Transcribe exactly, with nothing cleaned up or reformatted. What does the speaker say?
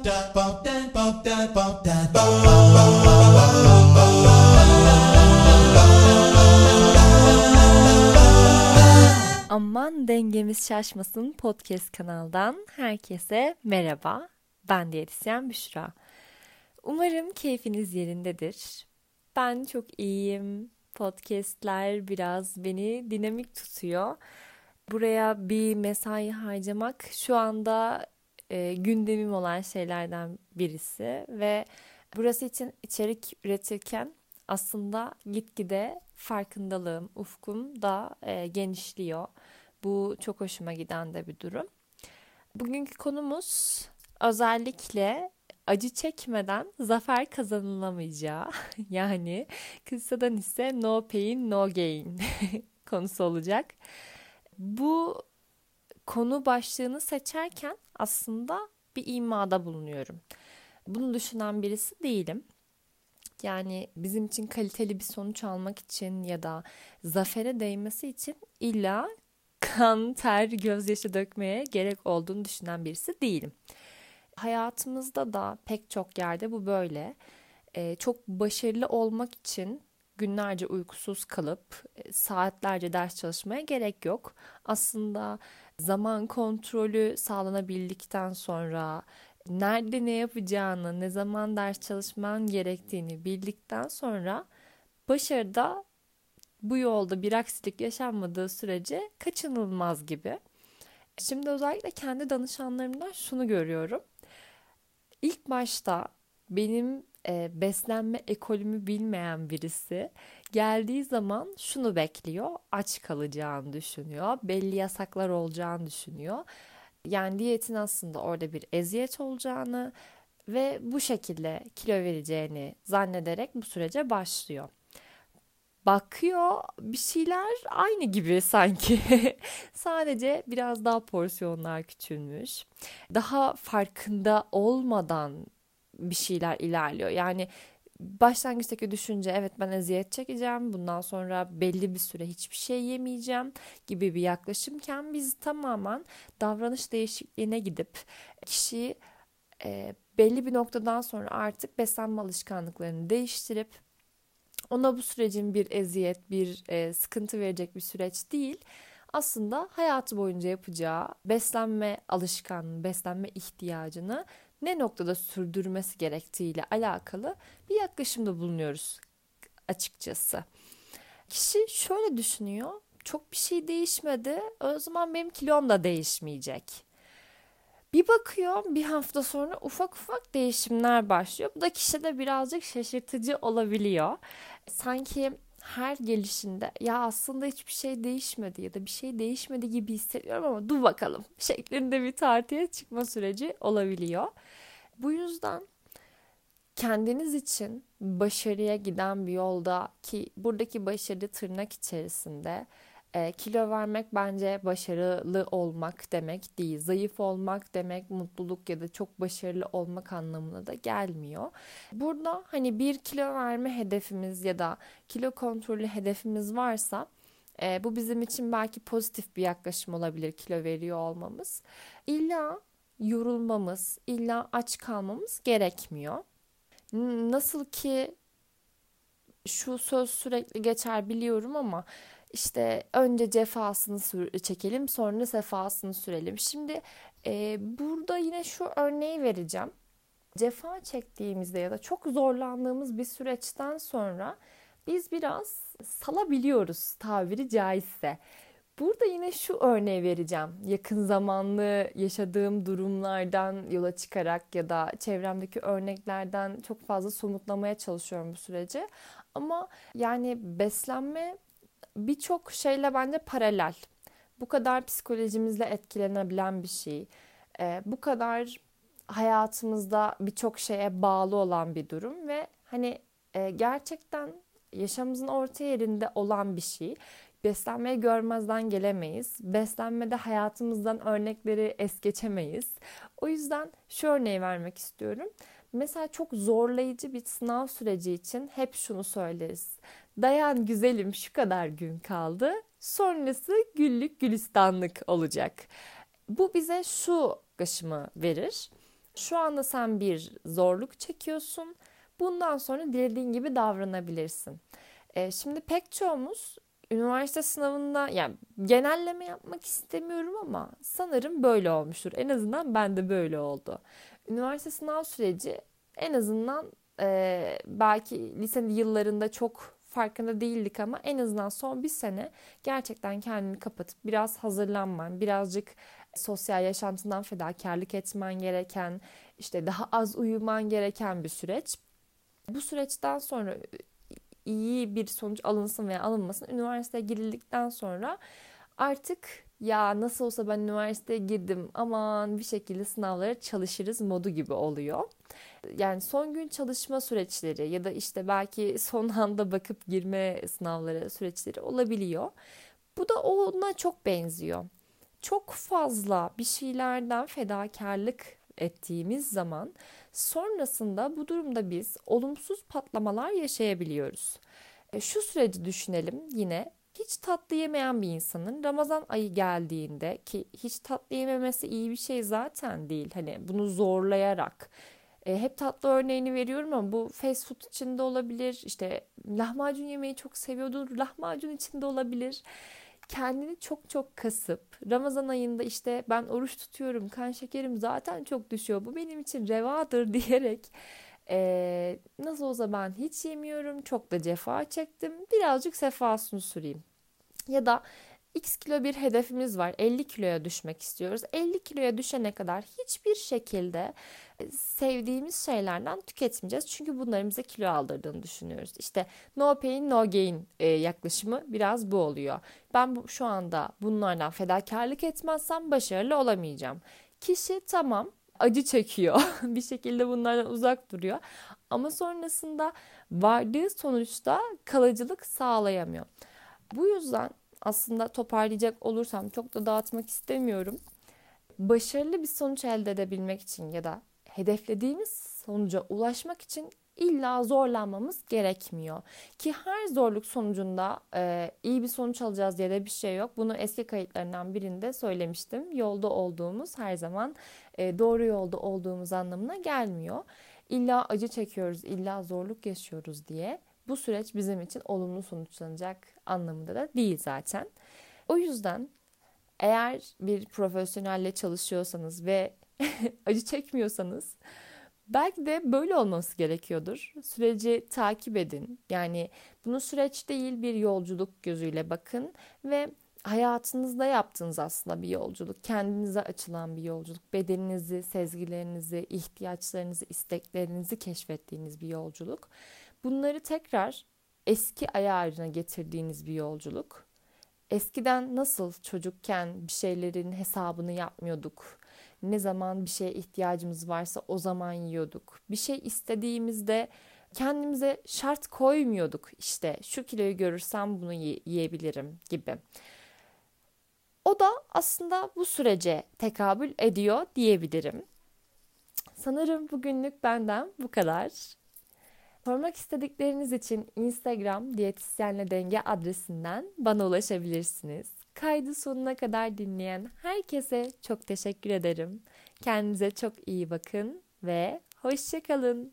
Aman dengemiz şaşmasın podcast kanaldan herkese merhaba. Ben diyetisyen Büşra. Umarım keyfiniz yerindedir. Ben çok iyiyim. Podcastler biraz beni dinamik tutuyor. Buraya bir mesai harcamak şu anda e, gündemim olan şeylerden birisi ve burası için içerik üretirken aslında gitgide farkındalığım, ufkum da e, genişliyor. Bu çok hoşuma giden de bir durum. Bugünkü konumuz özellikle acı çekmeden zafer kazanılamayacağı, yani kıssadan ise no pain no gain konusu olacak. Bu konu başlığını seçerken aslında bir imada bulunuyorum. Bunu düşünen birisi değilim. Yani bizim için kaliteli bir sonuç almak için ya da zafere değmesi için illa kan, ter, gözyaşı dökmeye gerek olduğunu düşünen birisi değilim. Hayatımızda da pek çok yerde bu böyle. Ee, çok başarılı olmak için günlerce uykusuz kalıp saatlerce ders çalışmaya gerek yok. Aslında zaman kontrolü sağlanabildikten sonra, nerede ne yapacağını, ne zaman ders çalışman gerektiğini bildikten sonra başarıda bu yolda bir aksilik yaşanmadığı sürece kaçınılmaz gibi. Şimdi özellikle kendi danışanlarımdan şunu görüyorum. İlk başta benim e, beslenme ekolümü bilmeyen birisi geldiği zaman şunu bekliyor. Aç kalacağını düşünüyor. Belli yasaklar olacağını düşünüyor. Yani diyetin aslında orada bir eziyet olacağını ve bu şekilde kilo vereceğini zannederek bu sürece başlıyor. Bakıyor bir şeyler aynı gibi sanki. Sadece biraz daha porsiyonlar küçülmüş. Daha farkında olmadan bir şeyler ilerliyor. Yani başlangıçtaki düşünce evet ben eziyet çekeceğim, bundan sonra belli bir süre hiçbir şey yemeyeceğim gibi bir yaklaşımken biz tamamen davranış değişikliğine gidip kişiyi e, belli bir noktadan sonra artık beslenme alışkanlıklarını değiştirip ona bu sürecin bir eziyet, bir e, sıkıntı verecek bir süreç değil. Aslında hayatı boyunca yapacağı beslenme alışkanlığı, beslenme ihtiyacını ne noktada sürdürmesi gerektiğiyle alakalı bir yaklaşımda bulunuyoruz açıkçası. Kişi şöyle düşünüyor, çok bir şey değişmedi, o zaman benim kilom da değişmeyecek. Bir bakıyor bir hafta sonra ufak ufak değişimler başlıyor. Bu da kişide birazcık şaşırtıcı olabiliyor. Sanki her gelişinde ya aslında hiçbir şey değişmedi ya da bir şey değişmedi gibi hissediyorum ama dur bakalım şeklinde bir tartıya çıkma süreci olabiliyor. Bu yüzden kendiniz için başarıya giden bir yolda ki buradaki başarı tırnak içerisinde e, kilo vermek bence başarılı olmak demek değil. Zayıf olmak demek mutluluk ya da çok başarılı olmak anlamına da gelmiyor. Burada hani bir kilo verme hedefimiz ya da kilo kontrolü hedefimiz varsa e, bu bizim için belki pozitif bir yaklaşım olabilir kilo veriyor olmamız. İlla yorulmamız, illa aç kalmamız gerekmiyor. Nasıl ki şu söz sürekli geçer biliyorum ama işte önce cefasını çekelim sonra sefasını sürelim. Şimdi e, burada yine şu örneği vereceğim. Cefa çektiğimizde ya da çok zorlandığımız bir süreçten sonra biz biraz salabiliyoruz tabiri caizse. Burada yine şu örneği vereceğim. Yakın zamanlı yaşadığım durumlardan yola çıkarak ya da çevremdeki örneklerden çok fazla somutlamaya çalışıyorum bu süreci. Ama yani beslenme birçok şeyle bence paralel. Bu kadar psikolojimizle etkilenebilen bir şey. Bu kadar hayatımızda birçok şeye bağlı olan bir durum ve hani gerçekten yaşamımızın orta yerinde olan bir şey. Beslenmeyi görmezden gelemeyiz. Beslenmede hayatımızdan örnekleri es geçemeyiz. O yüzden şu örneği vermek istiyorum. Mesela çok zorlayıcı bir sınav süreci için hep şunu söyleriz. Dayan güzelim şu kadar gün kaldı. Sonrası güllük gülistanlık olacak. Bu bize şu yaklaşımı verir. Şu anda sen bir zorluk çekiyorsun. Bundan sonra dilediğin gibi davranabilirsin. E, şimdi pek çoğumuz üniversite sınavında, yani genelleme yapmak istemiyorum ama sanırım böyle olmuştur. En azından ben de böyle oldu. Üniversite sınav süreci en azından e, belki lise yıllarında çok farkında değildik ama en azından son bir sene gerçekten kendini kapatıp biraz hazırlanman, birazcık sosyal yaşantından fedakarlık etmen gereken, işte daha az uyuman gereken bir süreç. Bu süreçten sonra iyi bir sonuç alınsın veya alınmasın, üniversiteye girildikten sonra artık ya nasıl olsa ben üniversiteye girdim, aman bir şekilde sınavlara çalışırız modu gibi oluyor. Yani son gün çalışma süreçleri ya da işte belki son anda bakıp girme sınavları süreçleri olabiliyor. Bu da ona çok benziyor. Çok fazla bir şeylerden fedakarlık ettiğimiz zaman sonrasında bu durumda biz olumsuz patlamalar yaşayabiliyoruz. Şu süreci düşünelim yine. Hiç tatlı yemeyen bir insanın Ramazan ayı geldiğinde, ki hiç tatlı yememesi iyi bir şey zaten değil. Hani bunu zorlayarak, e, hep tatlı örneğini veriyorum ama bu fast food için de olabilir. İşte lahmacun yemeyi çok seviyordur, lahmacun için de olabilir. Kendini çok çok kasıp Ramazan ayında işte ben oruç tutuyorum, kan şekerim zaten çok düşüyor, bu benim için revadır diyerek e, nasıl olsa ben hiç yemiyorum, çok da cefa çektim, birazcık sefasını süreyim. Ya da x kilo bir hedefimiz var, elli kiloya düşmek istiyoruz, elli kiloya düşene kadar hiçbir şekilde sevdiğimiz şeylerden tüketmeyeceğiz çünkü bunların bize kilo aldırdığını düşünüyoruz. İşte no pain no gain yaklaşımı biraz bu oluyor. Ben şu anda bunlardan fedakarlık etmezsem başarılı olamayacağım. Kişi tamam acı çekiyor bir şekilde, bunlardan uzak duruyor ama sonrasında vardığı sonuçta kalıcılık sağlayamıyor. Bu yüzden aslında toparlayacak olursam, çok da dağıtmak istemiyorum. Başarılı bir sonuç elde edebilmek için ya da hedeflediğimiz sonuca ulaşmak için illa zorlanmamız gerekmiyor. Ki her zorluk sonucunda e, iyi bir sonuç alacağız diye de bir şey yok. Bunu eski kayıtlarından birinde söylemiştim. Yolda olduğumuz her zaman e, doğru yolda olduğumuz anlamına gelmiyor. İlla acı çekiyoruz, illa zorluk yaşıyoruz diye bu süreç bizim için olumlu sonuçlanacak anlamında da değil zaten. O yüzden eğer bir profesyonelle çalışıyorsanız ve acı çekmiyorsanız belki de böyle olması gerekiyordur. Süreci takip edin. Yani bunu süreç değil bir yolculuk gözüyle bakın ve hayatınızda yaptığınız aslında bir yolculuk, kendinize açılan bir yolculuk, bedeninizi, sezgilerinizi, ihtiyaçlarınızı, isteklerinizi keşfettiğiniz bir yolculuk. Bunları tekrar eski ayarına getirdiğiniz bir yolculuk. Eskiden nasıl çocukken bir şeylerin hesabını yapmıyorduk, ne zaman bir şeye ihtiyacımız varsa o zaman yiyorduk, bir şey istediğimizde kendimize şart koymuyorduk, işte şu kiloyu görürsem bunu yiyebilirim gibi. O da aslında bu sürece tekabül ediyor diyebilirim. Sanırım bugünlük benden bu kadar. Sormak istedikleriniz için Instagram Diyetisyenle Denge adresinden bana ulaşabilirsiniz. Kaydı sonuna kadar dinleyen herkese çok teşekkür ederim. Kendinize çok iyi bakın ve hoşça kalın.